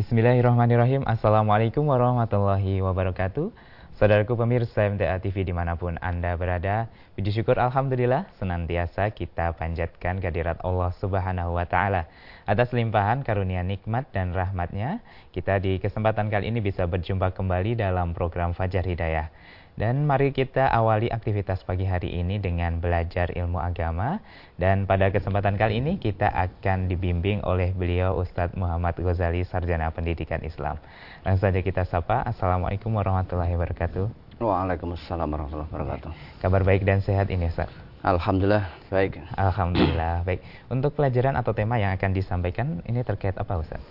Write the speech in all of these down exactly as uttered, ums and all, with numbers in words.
Bismillahirrahmanirrahim. Assalamualaikum warahmatullahi wabarakatuh. Saudaraku pemirsa M T A T V dimanapun Anda berada, puji syukur Alhamdulillah senantiasa kita panjatkan kehadirat Allah Subhanahu Wa Ta'ala. Atas limpahan karunia nikmat dan rahmatnya, kita di kesempatan kali ini bisa berjumpa kembali dalam program Fajar Hidayah. Dan mari kita awali aktivitas pagi hari ini dengan belajar ilmu agama. Dan pada kesempatan kali ini kita akan dibimbing oleh beliau Ustadz Muhammad Ghazali, Sarjana Pendidikan Islam. Langsung saja kita sapa. Assalamualaikum warahmatullahi wabarakatuh. Waalaikumsalam warahmatullahi wabarakatuh. Kabar baik dan sehat ini Ustadz? Alhamdulillah baik. Alhamdulillah baik. Untuk pelajaran atau tema yang akan disampaikan ini terkait apa Ustadz?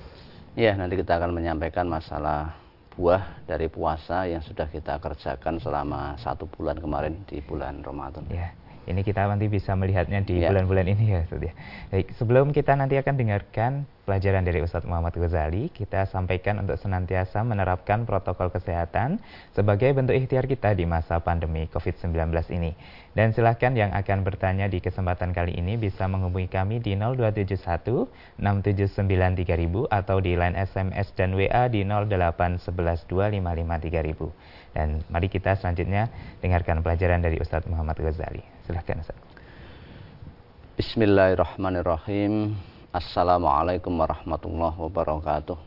Ya, nanti kita akan menyampaikan masalah buah dari puasa yang sudah kita kerjakan selama satu bulan kemarin di bulan Ramadan. Ya, ini kita nanti bisa melihatnya di bulan-bulan ya. ini ya, Ustaz. Baik, sebelum kita nanti akan dengarkan pelajaran dari Ustadz Muhammad Ghazali, kita sampaikan untuk senantiasa menerapkan protokol kesehatan sebagai bentuk ikhtiar kita di masa pandemi COVID sembilan belas ini. Dan silahkan yang akan bertanya di kesempatan kali ini bisa menghubungi kami di nol dua tujuh satu enam tujuh sembilan tiga nol nol nol atau di line S M S dan W A di nol delapan satu satu dua lima lima tiga nol nol nol. Dan mari kita selanjutnya dengarkan pelajaran dari Ustadz Muhammad Ghazali. Silahkan Ustadz. Bismillahirrahmanirrahim. Assalamualaikum warahmatullahi wabarakatuh.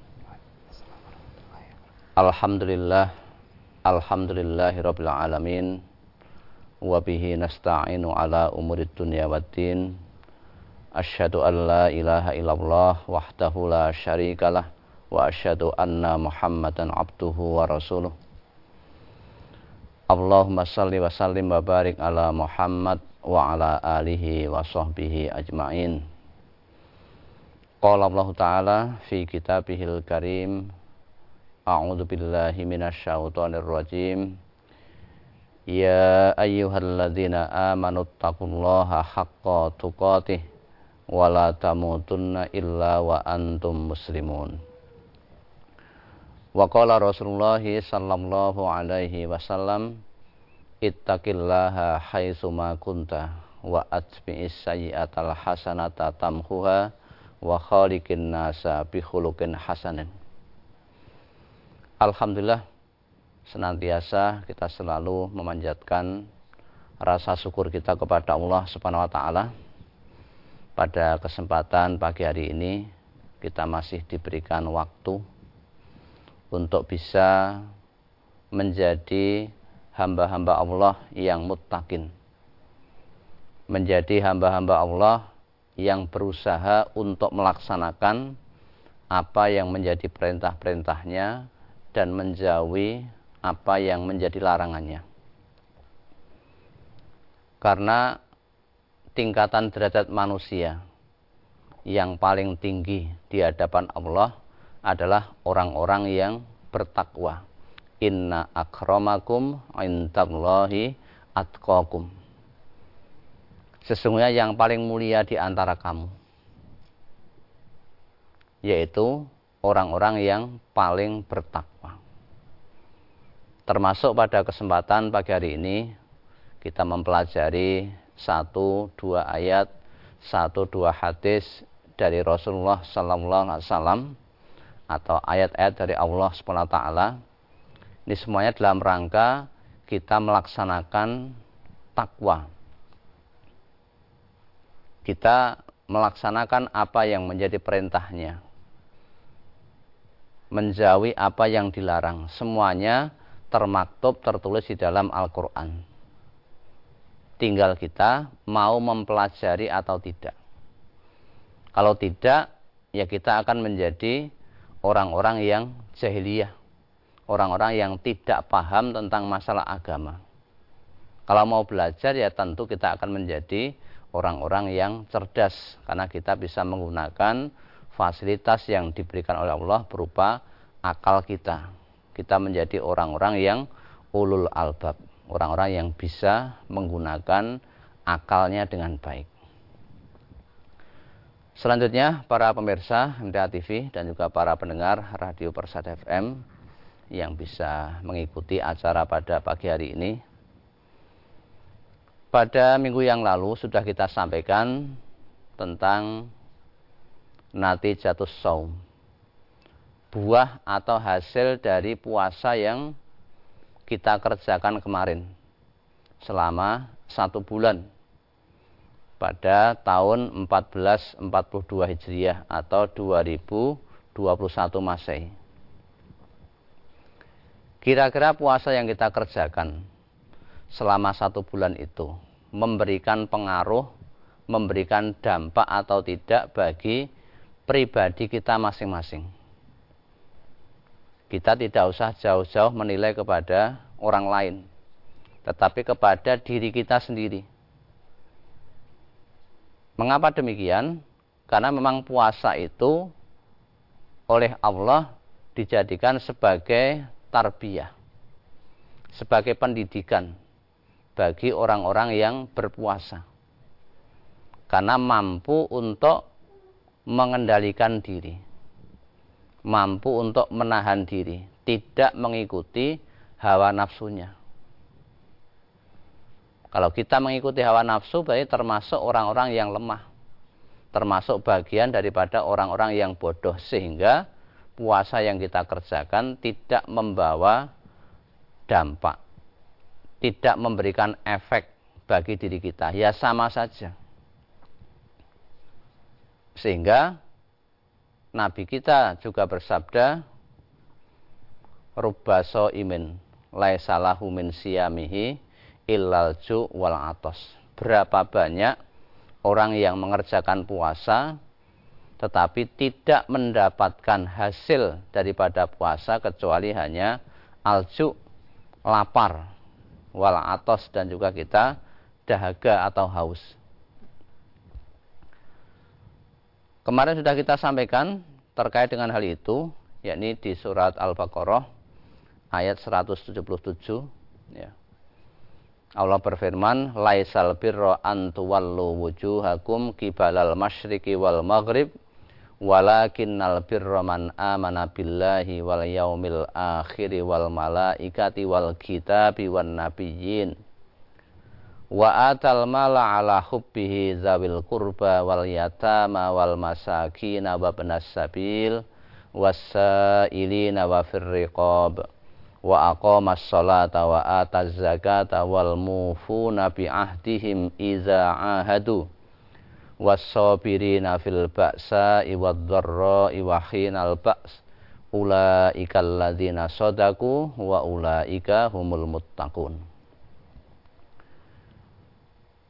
Alhamdulillah, alhamdulillahirabbil alamin, wa bihi nasta'inu ala umurid dunya waddin. Asyhadu an la ilaha illallah wahdahu la syarikalah wa asyhadu anna Muhammadan abduhu wa rasuluh. Allahumma shalli wa sallim wa barik ala Muhammad wa ala alihi wa sahbihi ajmain. Qala Allah Ta'ala fi kitabihil karim. A'udhu billahi minasyautonir rajim. Ya ayyuhalladzina amanu taqullaha haqqa tuqatih wa la tamutunna illa wa antum muslimun. Wa qala Rasulullah sallallahu alaihi wasallam, ittaqillaha haitsuma kunta wa atbi'is sayyi'atal hasanata tamhuha wa khaliqin nasa bi khuluqin hasanin. Alhamdulillah, senantiasa kita selalu memanjatkan rasa syukur kita kepada Allah Subhanahu wa taala. Pada kesempatan pagi hari ini kita masih diberikan waktu untuk bisa menjadi hamba-hamba Allah yang muttaqin. Menjadi hamba-hamba Allah yang berusaha untuk melaksanakan apa yang menjadi perintah-perintahnya dan menjauhi apa yang menjadi larangannya. Karena tingkatan derajat manusia yang paling tinggi di hadapan Allah adalah orang-orang yang bertakwa. Inna akramakum indallahi atqakum. Sesungguhnya yang paling mulia di antara kamu, yaitu orang-orang yang paling bertakwa. Termasuk pada kesempatan pagi hari ini, kita mempelajari satu dua ayat, satu dua hadis dari Rasulullah Sallallahu Alaihi Wasallam atau ayat-ayat dari Allah Subhanahu Wa Taala. Ini semuanya dalam rangka kita melaksanakan takwa. Kita melaksanakan apa yang menjadi perintahnya, menjauhi apa yang dilarang. Semuanya termaktub, tertulis di dalam Al-Quran. Tinggal kita mau mempelajari atau tidak. Kalau tidak, ya kita akan menjadi orang-orang yang jahiliyah, orang-orang yang tidak paham tentang masalah agama. Kalau mau belajar, ya tentu kita akan menjadi orang-orang yang cerdas, karena kita bisa menggunakan fasilitas yang diberikan oleh Allah berupa akal kita. Kita menjadi orang-orang yang ulul albab, orang-orang yang bisa menggunakan akalnya dengan baik. Selanjutnya, para pemirsa M T A T V dan juga para pendengar Radio Persada F M yang bisa mengikuti acara pada pagi hari ini, pada minggu yang lalu sudah kita sampaikan tentang natijatus shaum, buah atau hasil dari puasa yang kita kerjakan kemarin selama satu bulan pada tahun seribu empat ratus empat puluh dua Hijriah atau dua ribu dua puluh satu Masehi. Kira-kira puasa yang kita kerjakan selama satu bulan itu memberikan pengaruh, memberikan dampak atau tidak bagi pribadi kita masing-masing. Kita tidak usah jauh-jauh menilai kepada orang lain, tetapi kepada diri kita sendiri. Mengapa demikian? Karena memang puasa itu oleh Allah dijadikan sebagai tarbiyah, sebagai pendidikan bagi orang-orang yang berpuasa. Karena mampu untuk mengendalikan diri, mampu untuk menahan diri, tidak mengikuti hawa nafsunya. Kalau kita mengikuti hawa nafsu, berarti termasuk orang-orang yang lemah, termasuk bagian daripada orang-orang yang bodoh, sehingga puasa yang kita kerjakan tidak membawa dampak, tidak memberikan efek bagi diri kita, ya sama saja. Sehingga Nabi kita juga bersabda, Rubba sha'imin laisa lahu min siyamihi illal ju' wal 'athas. Berapa banyak orang yang mengerjakan puasa tetapi tidak mendapatkan hasil daripada puasa kecuali hanya al-ju', lapar, wal 'athas, dan juga kita dahaga atau haus. Kemarin sudah kita sampaikan terkait dengan hal itu, yakni di surat Al-Baqarah ayat seratus tujuh puluh tujuh, ya. Allah berfirman, laisal birra an tuwallu wujuhakum qibalal masyriqi wal maghrib walakinnal birra man amana billahi wal yaumil akhiri wal malaikati wal kitabi wan nabiyyin wa atal mala ala hubbihi zawil qurba wal yatama wal masakin wa ibnas sabil wassailina wa fir riqab wa aqamas salata wa ataz zakata wal mufuna bi ahdihim iza ahadu wassabirina fil ba'sa'i wadh-dharra'i wa hinal ba's ulaikal ladzina sadaqu wa ulaika humul muttaqun.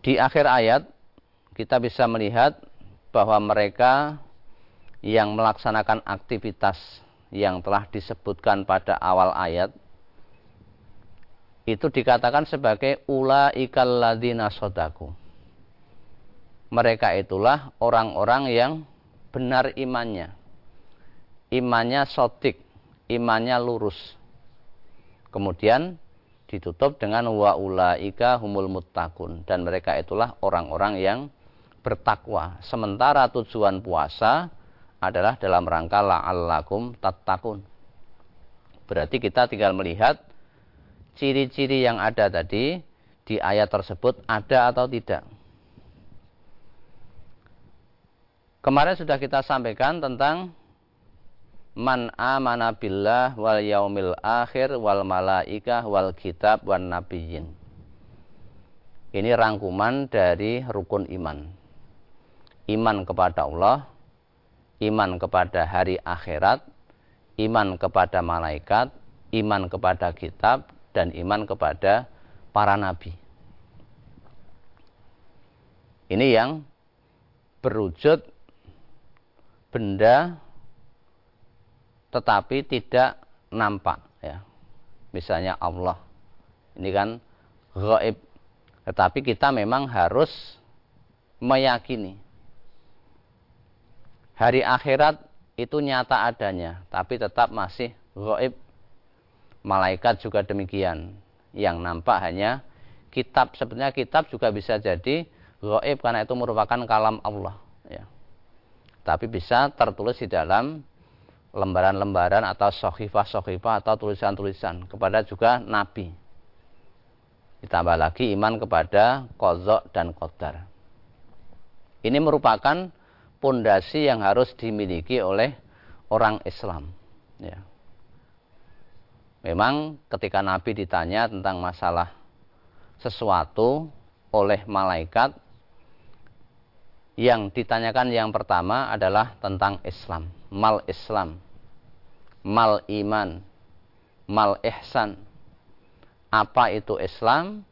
Di akhir ayat, kita bisa melihat bahwa mereka yang melaksanakan aktivitas yang telah disebutkan pada awal ayat, itu dikatakan sebagai ulaikal ladzina shadaqu. Mereka itulah orang-orang yang benar imannya. Imannya shadiq, imannya lurus. Kemudian ditutup dengan wa ulaika humul muttaqun, dan mereka itulah orang-orang yang bertakwa. Sementara tujuan puasa adalah dalam rangka la'allakum tattaqun. Berarti kita tinggal melihat ciri-ciri yang ada tadi di ayat tersebut ada atau tidak. Kemarin sudah kita sampaikan tentang man amana billah wal yaumil akhir wal malaikah wal kitab wan nabiyyin. Ini rangkuman dari rukun iman. Iman kepada Allah, iman kepada hari akhirat, iman kepada malaikat, iman kepada kitab, dan iman kepada para nabi. Ini yang berwujud benda tetapi tidak nampak, ya. Misalnya Allah, ini kan gaib, tetapi kita memang harus meyakini hari akhirat itu nyata adanya, tapi tetap masih gaib. Malaikat juga demikian, yang nampak hanya kitab. Sebenarnya kitab juga bisa jadi gaib karena itu merupakan kalam Allah, ya. Tapi bisa tertulis di dalam lembaran-lembaran atau sohifah-sohifah atau tulisan-tulisan. Kepada juga nabi, ditambah lagi iman kepada qadha dan qadar. Ini merupakan pondasi yang harus dimiliki oleh orang Islam. Ya. Memang ketika Nabi ditanya tentang masalah sesuatu oleh malaikat, yang ditanyakan yang pertama adalah tentang Islam, mal Islam, mal iman, mal ihsan. Apa itu Islam?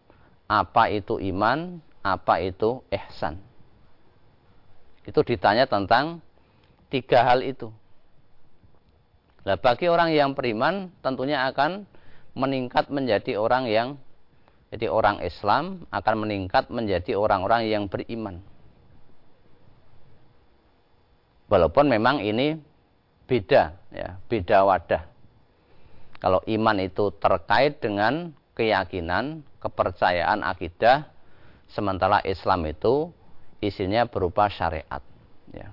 Apa itu iman? Apa itu ihsan? Itu ditanya tentang tiga hal itu. Nah, bagi orang yang beriman tentunya akan meningkat menjadi orang yang jadi orang Islam, akan meningkat menjadi orang-orang yang beriman. Walaupun memang ini beda, ya, beda wadah. Kalau iman itu terkait dengan keyakinan, kepercayaan akidah, sementara Islam itu isinya berupa syariat, ya,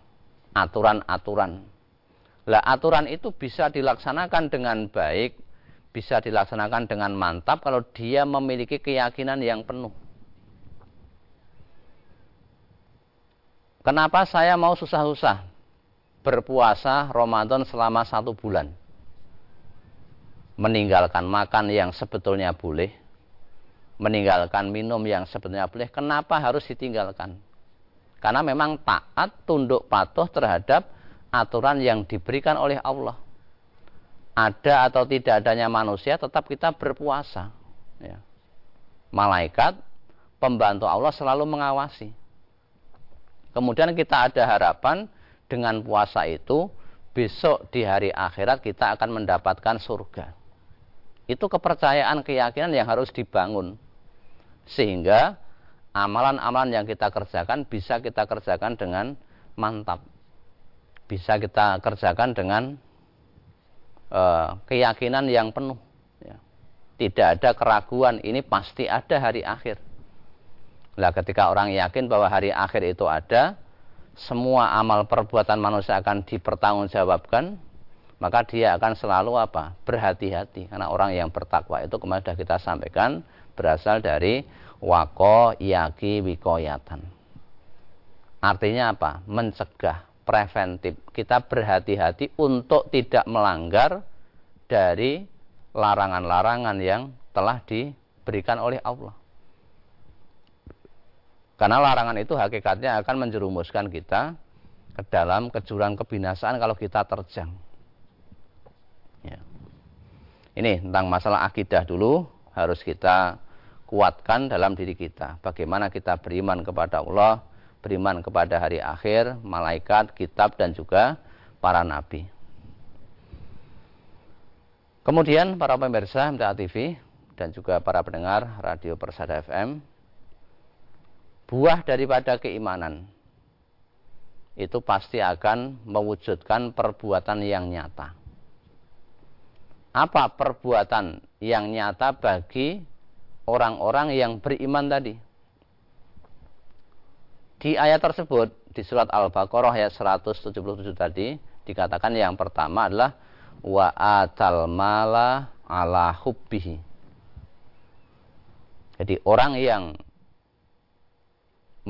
aturan-aturan. Lah, aturan itu bisa dilaksanakan dengan baik, bisa dilaksanakan dengan mantap kalau dia memiliki keyakinan yang penuh. Kenapa saya mau susah-susah berpuasa Ramadan selama satu bulan? Meninggalkan makan yang sebetulnya boleh, meninggalkan minum yang sebetulnya boleh, kenapa harus ditinggalkan? Karena memang taat, tunduk, patuh terhadap aturan yang diberikan oleh Allah. Ada atau tidak adanya manusia, tetap kita berpuasa, ya. Malaikat, pembantu Allah selalu mengawasi. Kemudian kita ada harapan dengan puasa itu, besok di hari akhirat kita akan mendapatkan surga. Itu kepercayaan, keyakinan yang harus dibangun, sehingga amalan-amalan yang kita kerjakan bisa kita kerjakan dengan mantap, bisa kita kerjakan dengan e, keyakinan yang penuh, ya. Tidak ada keraguan, ini pasti ada hari akhir. Nah, ketika orang yakin bahwa hari akhir itu ada, semua amal perbuatan manusia akan dipertanggungjawabkan, maka dia akan selalu apa? Berhati-hati, karena orang yang bertakwa itu kemarin sudah kita sampaikan berasal dari wako yaki wikoyatan. Artinya apa? Mencegah, preventif. Kita berhati-hati untuk tidak melanggar dari larangan-larangan yang telah diberikan oleh Allah. Karena larangan itu hakikatnya akan menjerumuskan kita ke dalam kejuran kebinasaan kalau kita terjang. Ya. Ini tentang masalah akidah dulu, harus kita kuatkan dalam diri kita. Bagaimana kita beriman kepada Allah, beriman kepada hari akhir, malaikat, kitab, dan juga para nabi. Kemudian para pemirsa M T A T V dan juga para pendengar Radio Persada F M, buah daripada keimanan itu pasti akan mewujudkan perbuatan yang nyata. Apa perbuatan yang nyata bagi orang-orang yang beriman tadi? Di ayat tersebut, di surat Al-Baqarah ayat seratus tujuh puluh tujuh tadi, dikatakan yang pertama adalah wa atal mala ala hubbihi. Jadi orang yang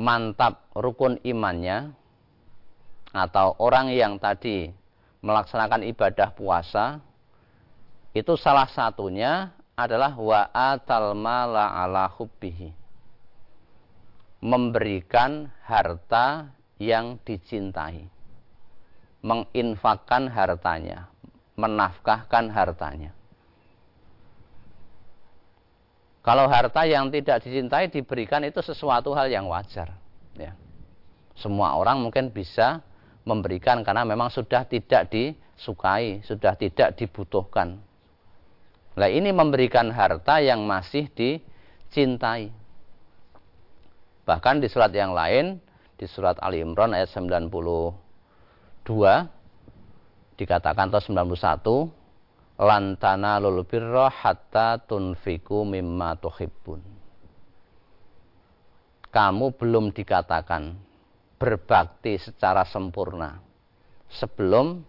mantap rukun imannya, atau orang yang tadi melaksanakan ibadah puasa, itu salah satunya adalah wa atal mala ala hubbihi, memberikan harta yang dicintai, menginfakkan hartanya, menafkahkan hartanya. Kalau harta yang tidak dicintai diberikan, itu sesuatu hal yang wajar, ya. Semua orang mungkin bisa memberikan karena memang sudah tidak disukai, sudah tidak dibutuhkan. Nah, ini memberikan harta yang masih dicintai. Bahkan di surat yang lain, di surat Ali Imran ayat sembilan puluh dua, dikatakan atau sembilan puluh satu, lan tanalul birra hatta tunfiku mimma tuhibbun. Kamu belum dikatakan berbakti secara sempurna sebelum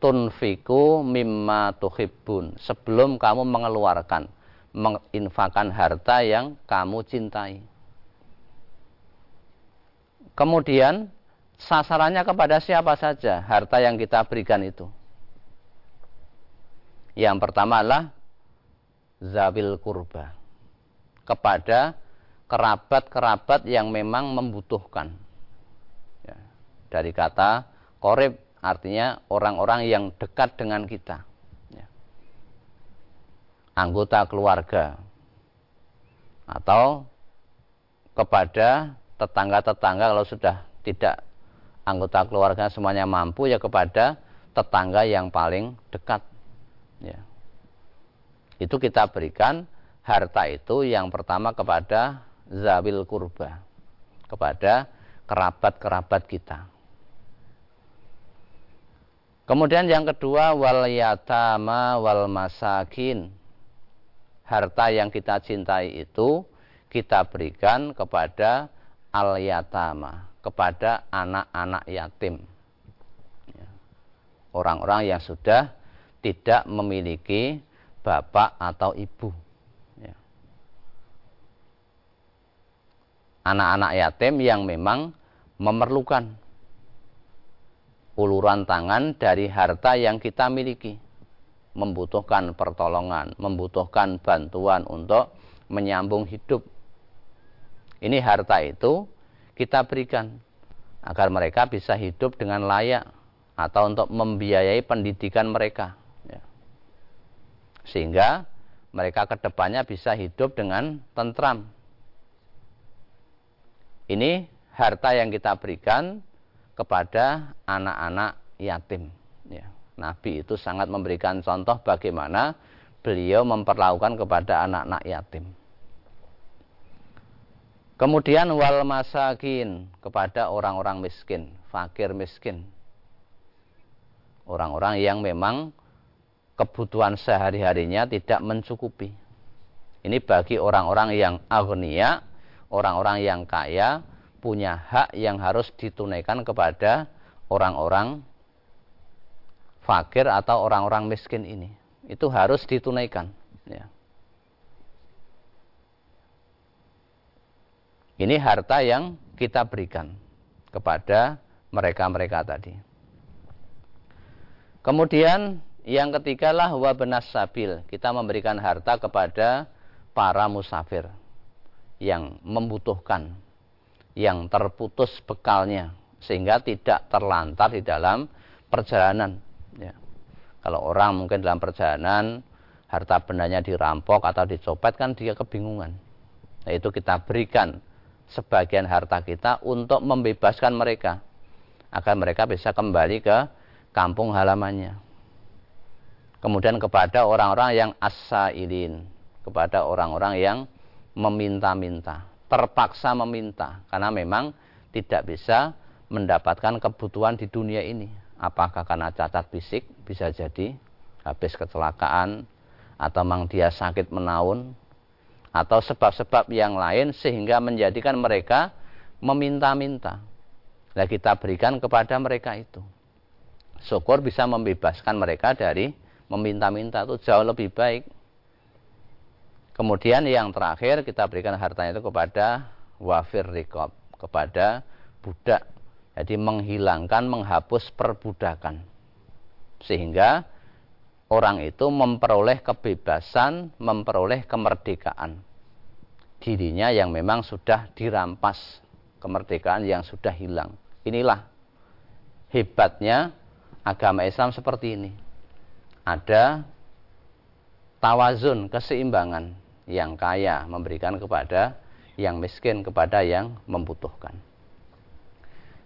tunfiku mimma tuhibbun, sebelum kamu mengeluarkan, menginfakkan harta yang kamu cintai. Kemudian sasarannya kepada siapa saja harta yang kita berikan itu. Yang pertama adalah zawil kurba, kepada kerabat-kerabat yang memang membutuhkan. Ya, dari kata qorib artinya orang-orang yang dekat dengan kita. Ya. Anggota keluarga. Atau kepada tetangga-tetangga, kalau sudah tidak anggota keluarga semuanya mampu, ya kepada tetangga yang paling dekat. Ya. Itu kita berikan harta itu yang pertama kepada zawil kurba, kepada kerabat-kerabat kita. Kemudian yang kedua, wal yatama wal masakin. Harta yang kita cintai itu kita berikan kepada al yatama, kepada anak-anak yatim. Orang-orang yang sudah tidak memiliki bapak atau ibu. Anak-anak yatim yang memang memerlukan uluran tangan dari harta yang kita miliki, membutuhkan pertolongan, membutuhkan bantuan untuk menyambung hidup. Ini harta itu kita berikan agar mereka bisa hidup dengan layak, atau untuk membiayai pendidikan mereka, sehingga mereka kedepannya bisa hidup dengan tentram. Ini harta yang kita berikan kepada anak-anak yatim. Ya, Nabi itu sangat memberikan contoh bagaimana beliau memperlakukan kepada anak-anak yatim. Kemudian wal masakin, kepada orang-orang miskin, fakir miskin. Orang-orang yang memang kebutuhan sehari-harinya tidak mencukupi. Ini bagi orang-orang yang aghnia, orang-orang yang kaya, punya hak yang harus ditunaikan kepada orang-orang fakir atau orang-orang miskin ini. Itu harus ditunaikan. Ya. Ini harta yang kita berikan kepada mereka-mereka tadi. Kemudian yang ketiga lah wabenas sabil, kita memberikan harta kepada para musafir yang membutuhkan, yang terputus bekalnya sehingga tidak terlantar di dalam perjalanan. Ya. Kalau orang mungkin dalam perjalanan harta bendanya dirampok atau dicopet, kan dia kebingungan. Nah, itu kita berikan sebagian harta kita untuk membebaskan mereka, agar mereka bisa kembali ke kampung halamannya. Kemudian kepada orang-orang yang as-sailin, kepada orang-orang yang meminta-minta, terpaksa meminta, karena memang tidak bisa mendapatkan kebutuhan di dunia ini. Apakah karena cacat fisik, bisa jadi habis kecelakaan, atau memang dia sakit menaun, atau sebab-sebab yang lain sehingga menjadikan mereka meminta-minta. Nah, kita berikan kepada mereka itu. Syukur bisa membebaskan mereka dari meminta-minta, itu jauh lebih baik. Kemudian yang terakhir, kita berikan hartanya itu kepada wafir riqab, kepada budak. Jadi menghilangkan, menghapus perbudakan, sehingga orang itu memperoleh kebebasan, memperoleh kemerdekaan. Dirinya yang memang sudah dirampas, kemerdekaan yang sudah hilang. Inilah hebatnya agama Islam seperti ini. Ada tawazun, keseimbangan, yang kaya memberikan kepada yang miskin, kepada yang membutuhkan.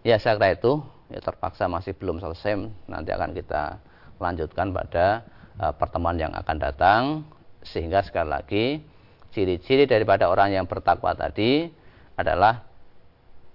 Ya, saya kira itu, ya, terpaksa masih belum selesai. Nanti akan kita lanjutkan pada uh, pertemuan yang akan datang. Sehingga sekali lagi, ciri-ciri daripada orang yang bertakwa tadi adalah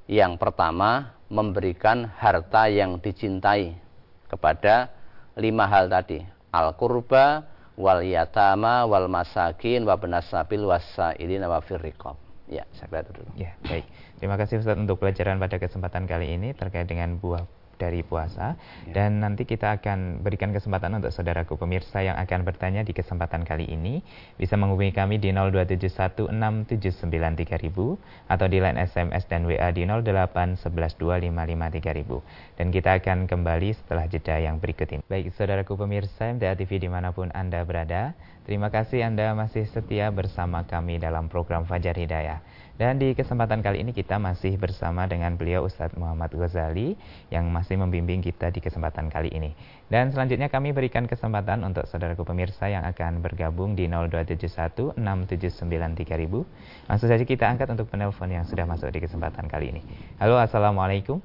yang pertama, memberikan harta yang dicintai kepada lima hal tadi. Al-Qurba, wal-Yatama, wal-Masakin, wabenas-Sabil, was-Sailin, wafir-Riqab. Ya, saya kira itu dulu. Ya, baik. Terima kasih Ustaz untuk pelajaran pada kesempatan kali ini terkait dengan buah dari puasa. Ya. Dan nanti kita akan berikan kesempatan untuk saudaraku pemirsa yang akan bertanya di kesempatan kali ini bisa menghubungi kami di nol dua tujuh satu enam tujuh sembilan tiga nol nol nol atau di line S M S dan W A di nol delapan satu satu dua lima lima tiga nol nol nol. Dan kita akan kembali setelah jeda yang berikut ini. Baik saudaraku pemirsa M T A T V dimanapun Anda berada, terima kasih Anda masih setia bersama kami dalam program Fajar Hidayah. Dan di kesempatan kali ini kita masih bersama dengan beliau Ustadz Muhammad Ghazali yang masih membimbing kita di kesempatan kali ini. Dan selanjutnya kami berikan kesempatan untuk saudaraku pemirsa yang akan bergabung di nol dua tujuh satu enam tujuh sembilan tiga nol nol nol. Langsung saja kita angkat untuk penelpon yang sudah masuk di kesempatan kali ini. Halo, Assalamualaikum.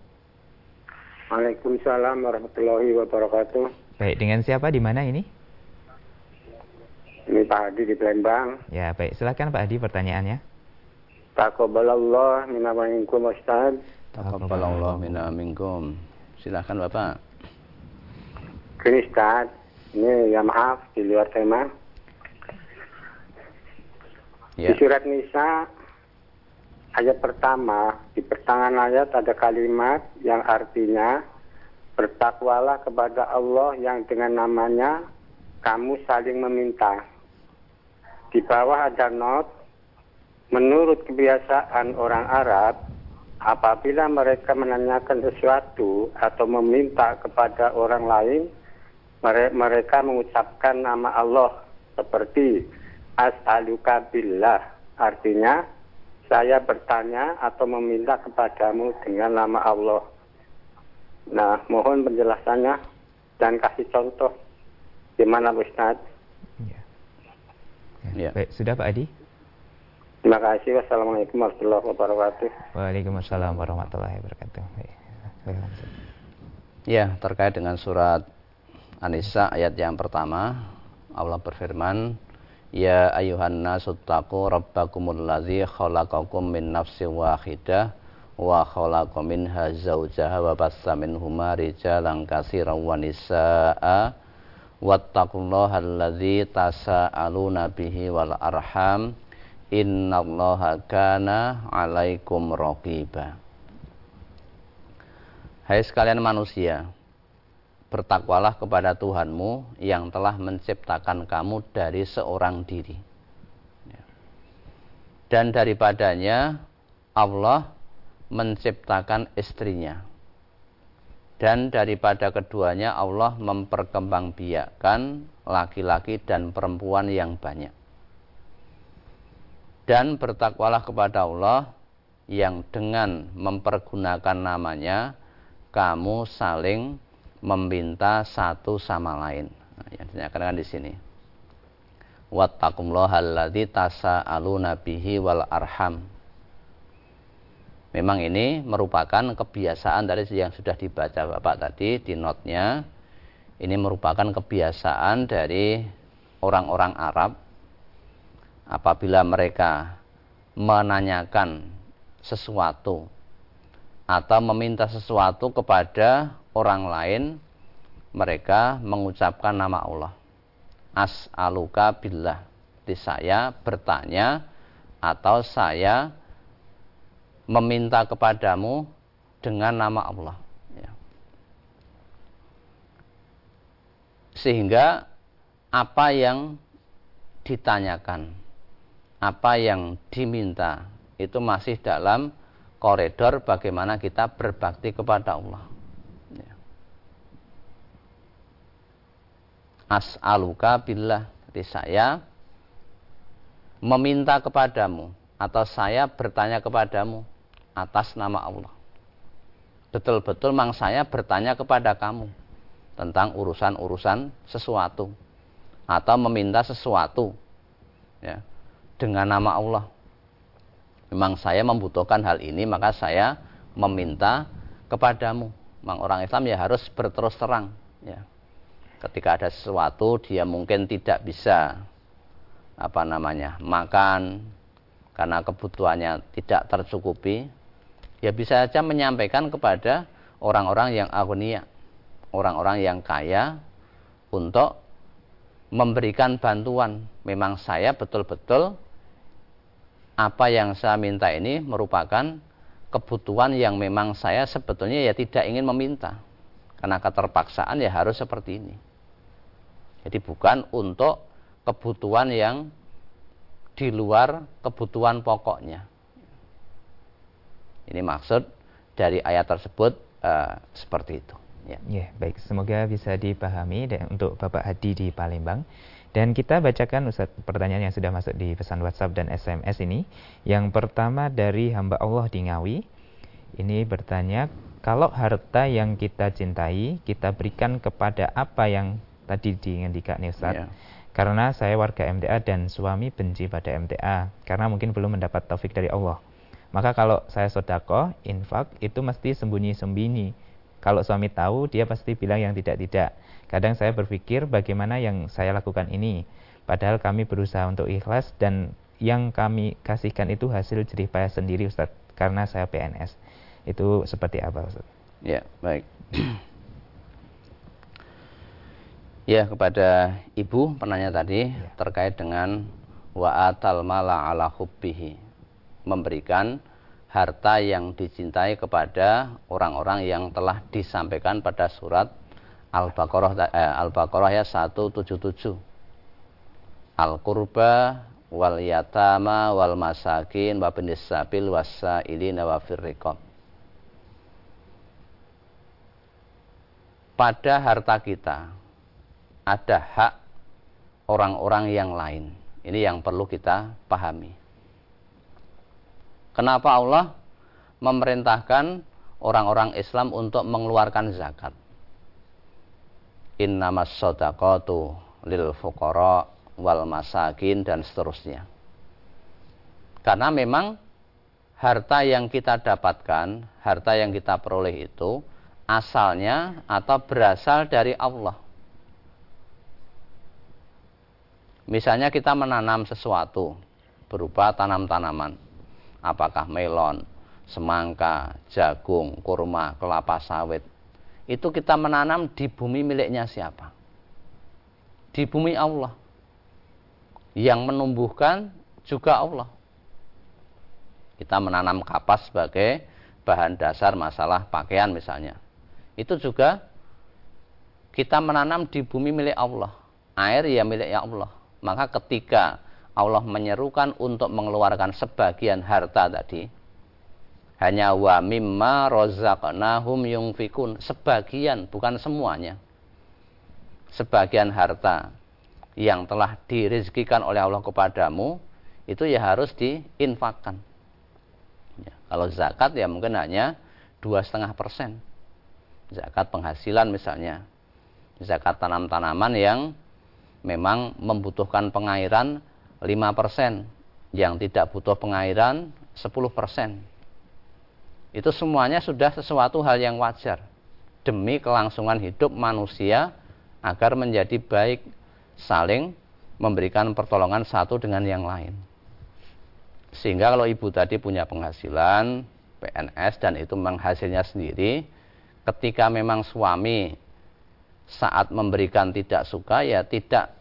Waalaikumsalam warahmatullahi wabarakatuh. Baik, dengan siapa di mana ini? Ini Pak Hadi di Palembang. Ya, baik. Silakan Pak Hadi pertanyaannya. Taqabbalallahu minna minkum Ustaz. Taqabbalallahu minna minkum. Silahkan Bapak. Ini Ustaz, ini ya maaf di luar tema. Ya. Di surat Nisa ayat pertama, di pertengahan ayat ada kalimat yang artinya bertakwalah kepada Allah yang dengan namanya kamu saling meminta. Di bawah ada not. Menurut kebiasaan orang Arab, apabila mereka menanyakan sesuatu atau meminta kepada orang lain, mereka mengucapkan nama Allah seperti as'aluka billah. Artinya, saya bertanya atau meminta kepadamu dengan nama Allah. Nah, mohon penjelasannya dan kasih contoh. Gimana, Ustaz? Ya. Ya. Baik, sudah Pak Adi? Terima kasih. Wassalamualaikum warahmatullahi wabarakatuh. Waalaikumsalam warahmatullahi wabarakatuh. Ya, terkait dengan surat An-Nisa ayat yang pertama, Allah berfirman, "Ya ayyuhan nasu taqu rabbakumul ladzi khalaqakum min nafsin wahidah wa khalaqa minha zawjaha wa bassa minhuma rijalan katsiran wa nisaa'a wattaqullahal ladzi tasaaluna bihi wal arham." Innallaha kana 'alaikum raqiba. Hai sekalian manusia, bertakwalah kepada Tuhanmu yang telah menciptakan kamu dari seorang diri. Dan daripadanya Allah menciptakan istrinya. Dan daripada keduanya Allah memperkembangbiakkan laki-laki dan perempuan yang banyak. Dan bertakwalah kepada Allah yang dengan mempergunakan namanya kamu saling meminta satu sama lain. Nah, yang dinyatakan di sini. Wattaqullahalladzi tasaaluna bihi wal arham. Memang ini merupakan kebiasaan dari yang sudah dibaca Bapak tadi di notnya. Ini merupakan kebiasaan dari orang-orang Arab. Apabila mereka menanyakan sesuatu atau meminta sesuatu kepada orang lain, mereka mengucapkan nama Allah. As'aluka billah. Di saya bertanya atau saya meminta kepadamu dengan nama Allah. Sehingga apa yang ditanyakan, apa yang diminta itu masih dalam koridor bagaimana kita berbakti kepada Allah. As'aluka billah, jadi saya meminta kepadamu atau saya bertanya kepadamu atas nama Allah. Betul-betul memang saya bertanya kepada kamu tentang urusan-urusan sesuatu atau meminta sesuatu, ya, dengan nama Allah. Memang saya membutuhkan hal ini, maka saya meminta kepadamu. Memang orang Islam ya harus berterus terang, ya. Ketika ada sesuatu dia mungkin tidak bisa apa namanya makan karena kebutuhannya tidak tercukupi, ya bisa saja menyampaikan kepada orang-orang yang aghnia, orang-orang yang kaya, untuk memberikan bantuan. Memang saya betul-betul apa yang saya minta ini merupakan kebutuhan yang memang saya sebetulnya ya tidak ingin meminta. karena keterpaksaan ya harus seperti ini. Jadi bukan untuk kebutuhan yang di luar kebutuhan pokoknya. Ini maksud dari ayat tersebut uh, seperti itu. Ya. Ya, baik, semoga bisa dipahami dan untuk Bapak Hadi di Palembang. Dan kita bacakan Ustaz pertanyaan yang sudah masuk di pesan WhatsApp dan S M S ini. Yang pertama dari hamba Allah di Ngawi. Ini bertanya, kalau harta yang kita cintai kita berikan kepada apa yang tadi diinginkan nih Ustaz? Ya. Karena saya warga M T A dan suami benci pada M T A karena mungkin belum mendapat taufik dari Allah. Maka kalau saya sedekah, infak itu mesti sembunyi-sembunyi. Kalau suami tahu, dia pasti bilang yang tidak-tidak. Kadang saya berpikir bagaimana yang saya lakukan ini. Padahal kami berusaha untuk ikhlas dan yang kami kasihkan itu hasil jerih payah sendiri, Ustaz. Karena saya P N S. Itu seperti apa, Ustaz? Ya, baik. Ya, kepada Ibu penanya tadi ya, terkait dengan wa'atal mala ala hubbihi. Memberikan harta yang dicintai kepada orang-orang yang telah disampaikan pada surat Al-Baqarah eh, Al-Baqarah ya seratus tujuh puluh tujuh. Al-qurba wal yatama wal masakin wa bin sabil wasailina wa fir riqab. Pada harta kita ada hak orang-orang yang lain. Ini yang perlu kita pahami. Kenapa Allah memerintahkan orang-orang Islam untuk mengeluarkan zakat? Innamas shadaqatu lil fuqara wal masakin dan seterusnya. Karena memang harta yang kita dapatkan, harta yang kita peroleh itu asalnya atau berasal dari Allah. Misalnya kita menanam sesuatu berupa tanam-tanaman. Apakah melon, semangka, jagung, kurma, kelapa sawit. Itu kita menanam di bumi miliknya siapa? Di bumi Allah. Yang menumbuhkan juga Allah. Kita menanam kapas sebagai bahan dasar masalah pakaian misalnya. Itu juga kita menanam di bumi milik Allah. Air ya milik Allah. Maka ketika Allah menyerukan untuk mengeluarkan sebagian harta tadi, hanya wa mimma rozaqnahum yungfikun, sebagian, bukan semuanya. Sebagian harta yang telah dirizkikan oleh Allah kepadamu itu ya harus diinfakkan. Ya, kalau zakat ya mungkin hanya dua koma lima persen zakat penghasilan misalnya, zakat tanam-tanaman yang memang membutuhkan pengairan lima persen, yang tidak butuh pengairan sepuluh persen. Itu semuanya sudah sesuatu hal yang wajar demi kelangsungan hidup manusia agar menjadi baik, saling memberikan pertolongan satu dengan yang lain. Sehingga kalau ibu tadi punya penghasilan P N S dan itu memang hasilnya sendiri, ketika memang suami saat memberikan tidak suka, ya tidak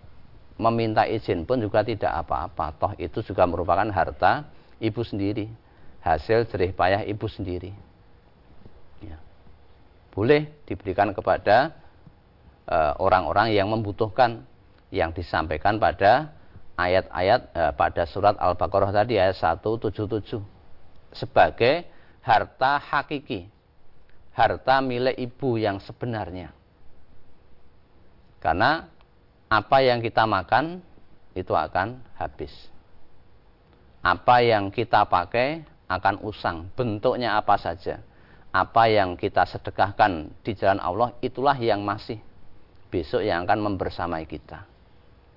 meminta izin pun juga tidak apa-apa. Toh itu juga merupakan harta ibu sendiri, hasil jerih payah ibu sendiri ya. Boleh diberikan kepada uh, orang-orang yang membutuhkan, yang disampaikan pada ayat-ayat uh, pada surat Al-Baqarah tadi ayat seratus tujuh puluh tujuh, sebagai harta hakiki, harta milik ibu yang sebenarnya. Karena apa yang kita makan itu akan habis. Apa yang kita pakai akan usang. Bentuknya apa saja. Apa yang kita sedekahkan di jalan Allah itulah yang masih besok yang akan membersamai kita.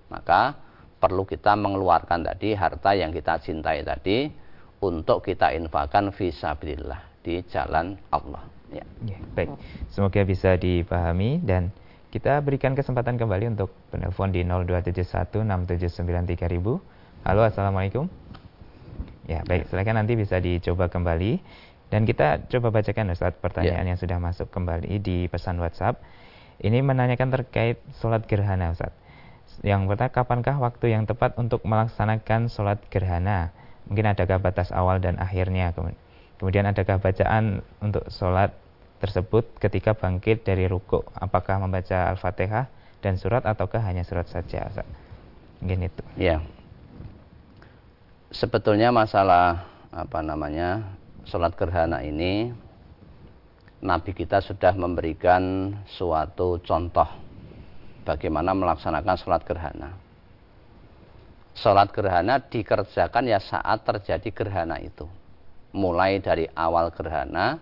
Maka perlu kita mengeluarkan tadi harta yang kita cintai tadi untuk kita infakkan fisabilillah di jalan Allah. Ya. Ya, baik. Semoga bisa dipahami dan kita berikan kesempatan kembali untuk penelpon di nol dua tujuh satu enam tujuh sembilan tiga nol nol nol. Halo, Assalamualaikum. Ya, baik, silakan nanti bisa dicoba kembali. Dan kita coba bacakan Ustaz pertanyaan ya, yang sudah masuk kembali di pesan WhatsApp. Ini menanyakan terkait sholat gerhana, Ustaz. Yang pertama, kapankah waktu yang tepat untuk melaksanakan sholat gerhana? Mungkin adakah batas awal dan akhirnya? Kemudian adakah bacaan untuk sholat tersebut ketika bangkit dari rukuk, apakah membaca Al-Fatihah dan surat ataukah hanya surat saja? Mungkin itu. Ya. Sebetulnya masalah apa namanya sholat gerhana ini, Nabi kita sudah memberikan suatu contoh bagaimana melaksanakan sholat gerhana. Sholat gerhana dikerjakan ya saat terjadi gerhana itu, mulai dari awal gerhana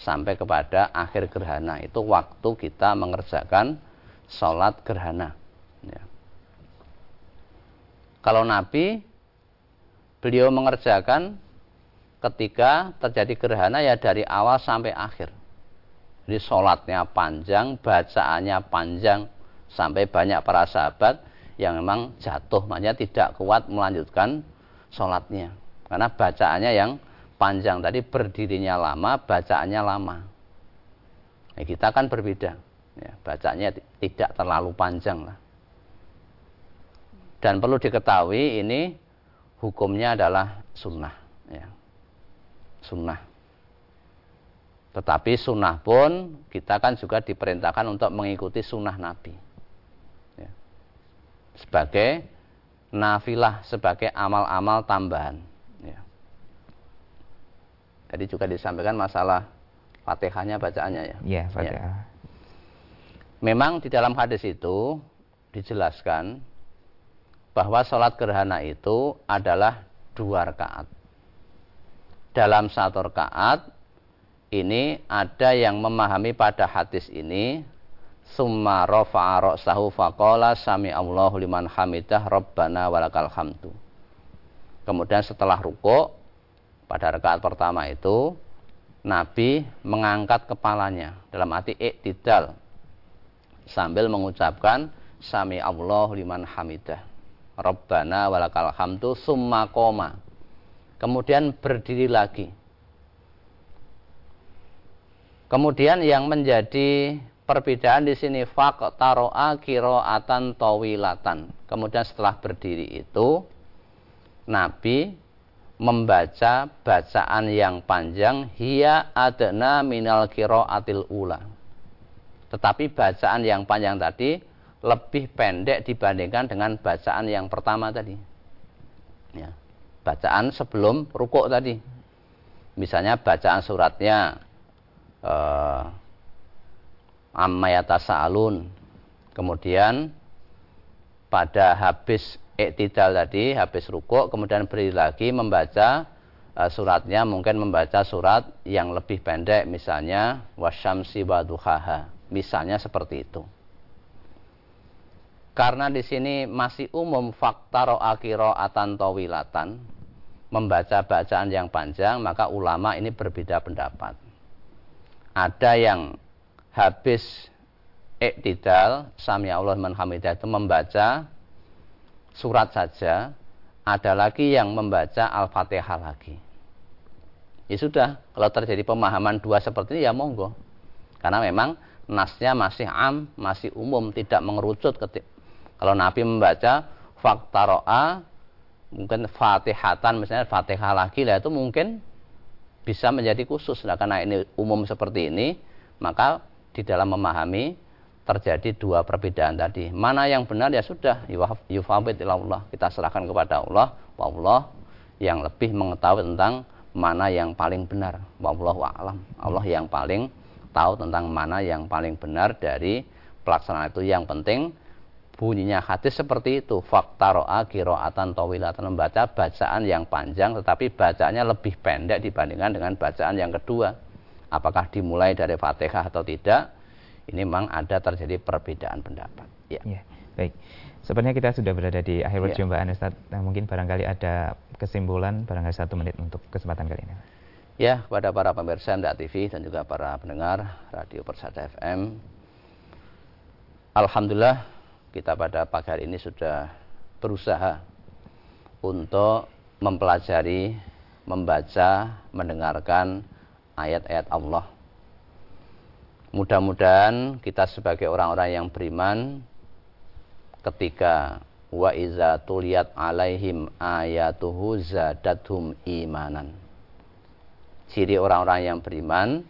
sampai kepada akhir gerhana, itu waktu kita mengerjakan sholat gerhana ya. Kalau Nabi, beliau mengerjakan ketika terjadi gerhana ya dari awal sampai akhir. Jadi sholatnya panjang, bacaannya panjang, sampai banyak para sahabat yang memang jatuh, makanya tidak kuat melanjutkan sholatnya karena bacaannya yang panjang tadi, berdirinya lama, bacaannya lama. Nah, kita kan berbeda ya, bacaannya tidak terlalu panjang lah. Dan perlu diketahui ini hukumnya adalah sunnah ya. Sunnah. Tetapi sunnah pun kita kan juga diperintahkan untuk mengikuti sunnah Nabi ya. Sebagai nafilah, sebagai amal-amal tambahan. Tadi juga disampaikan masalah Fatihahnya, bacaannya ya. Iya, Fatihah. Ya. Memang di dalam hadis itu dijelaskan bahwa sholat gerhana itu adalah dua rakaat. Dalam satu rakaat ini ada yang memahami pada hadis ini, summa rafa'a ra'sahu faqala sami'allahu liman hamidah rabbana walakal hamdu. Kemudian setelah rukuk, pada rakaat pertama itu Nabi mengangkat kepalanya dalam arti iktidal sambil mengucapkan sami Allahu liman hamidah rabbana walakal hamdu summa qoma. Kemudian berdiri lagi. Kemudian yang menjadi perbedaan di sini faqtaro'a qira'atan tawilatan. Kemudian setelah berdiri itu Nabi membaca bacaan yang panjang, hiya adna minal qiraatil ula. Tetapi bacaan yang panjang tadi lebih pendek dibandingkan dengan bacaan yang pertama tadi ya. Bacaan sebelum rukuk tadi, misalnya bacaan suratnya eh, amma yatasa'alun. Kemudian pada habis iktidal tadi, habis rukuk, kemudian beri lagi membaca uh, suratnya, mungkin membaca surat yang lebih pendek, misalnya wasyamsi waduhaha, misalnya seperti itu. Karena di sini masih umum faktor akhiroatan tawilatan, membaca bacaan yang panjang, maka ulama ini berbeda pendapat. Ada yang habis iktidal sami'a Allahu liman hamidah itu membaca surat saja, ada lagi yang membaca Al-Fatihah lagi. Ya sudah, kalau terjadi pemahaman dua seperti ini ya monggo. Karena memang nasnya masih am, masih umum, tidak mengerucut. Kalau Nabi membaca faktaro'a, mungkin fatihatan, misalnya Fatihah lagi lah, itu mungkin bisa menjadi khusus. Nah, karena ini umum seperti ini, maka di dalam memahami terjadi dua perbedaan tadi. Mana yang benar ya sudah, yufawwid ilallah, kita serahkan kepada Allah, Allah yang lebih mengetahui tentang mana yang paling benar. Wallahu a'lam. Allah yang paling tahu tentang mana yang paling benar dari pelaksanaan itu. Yang penting bunyinya hadis seperti itu, faqtaro'a qira'atan tawilatan, membaca bacaan yang panjang tetapi bacaannya lebih pendek dibandingkan dengan bacaan yang kedua. Apakah dimulai dari Fatihah atau tidak? Ini memang ada terjadi perbedaan pendapat. Ya, ya baik. Sebenarnya kita sudah berada di akhir perjumpaan ya. Ustaz. Nah, mungkin barangkali ada kesimpulan, barangkali satu menit untuk kesempatan kali ini. Ya, kepada para pemirsa M T A T V dan juga para pendengar Radio Persada F M. Alhamdulillah, kita pada pagi hari ini sudah berusaha untuk mempelajari, membaca, mendengarkan ayat-ayat Allah. Mudah-mudahan kita sebagai orang-orang yang beriman, ketika wa iza tuliyat alaihim ayatuhu zadathum imanan. Ciri orang-orang yang beriman,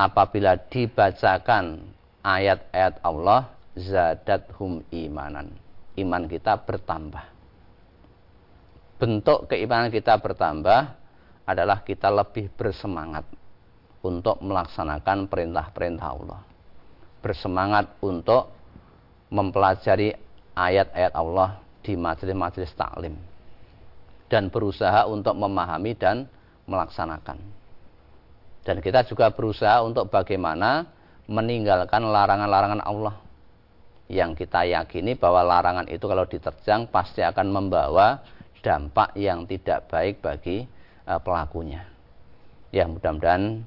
apabila dibacakan ayat-ayat Allah, zadathum imanan, iman kita bertambah. Bentuk keimanan kita bertambah adalah kita lebih bersemangat untuk melaksanakan perintah-perintah Allah, bersemangat untuk mempelajari ayat-ayat Allah di majelis-majelis taklim, dan berusaha untuk memahami dan melaksanakan. Dan kita juga berusaha untuk bagaimana meninggalkan larangan-larangan Allah, yang kita yakini bahwa larangan itu kalau diterjang pasti akan membawa dampak yang tidak baik bagi uh, pelakunya. Ya, mudah-mudahan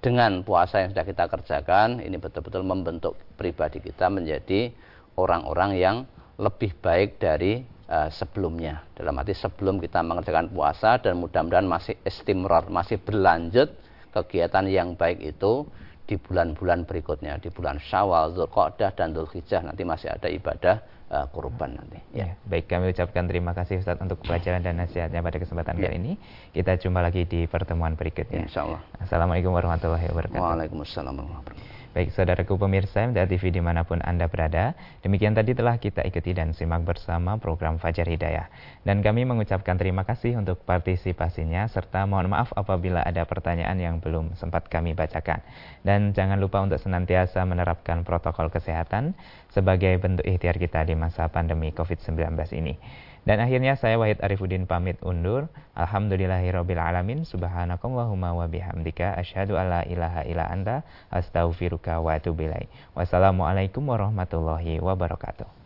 dengan puasa yang sudah kita kerjakan ini betul-betul membentuk pribadi kita menjadi orang-orang yang lebih baik dari uh, sebelumnya. Dalam arti sebelum kita mengerjakan puasa, dan mudah-mudahan masih istimrar, masih berlanjut kegiatan yang baik itu di bulan-bulan berikutnya, di bulan Syawal, Dzulqa'dah, dan Dzulhijjah. Nanti masih ada ibadah uh, kurban nanti. Ya. Ya, baik, kami ucapkan terima kasih Ustaz untuk pelajaran dan nasihatnya pada kesempatan ya. kali ini. Kita jumpa lagi di pertemuan berikutnya. Insyaallah. Assalamualaikum warahmatullahi wabarakatuh. Waalaikumsalam warahmatullahi wabarakatuh. Baik, saudaraku pemirsa M T A T V dimanapun Anda berada, demikian tadi telah kita ikuti dan simak bersama program Fajar Hidayah. Dan kami mengucapkan terima kasih untuk partisipasinya, serta mohon maaf apabila ada pertanyaan yang belum sempat kami bacakan. Dan jangan lupa untuk senantiasa menerapkan protokol kesehatan sebagai bentuk ikhtiar kita di masa pandemi covid sembilan belas ini. Dan akhirnya saya Wahid Arifuddin pamit undur. Alhamdulillahirrabbilalamin. Subhanakallahumma wa bihamdika. Asyhadu alla ilaha illa anta. Astaghfiruka wa atubu ilaik. Wassalamualaikum warahmatullahi wabarakatuh.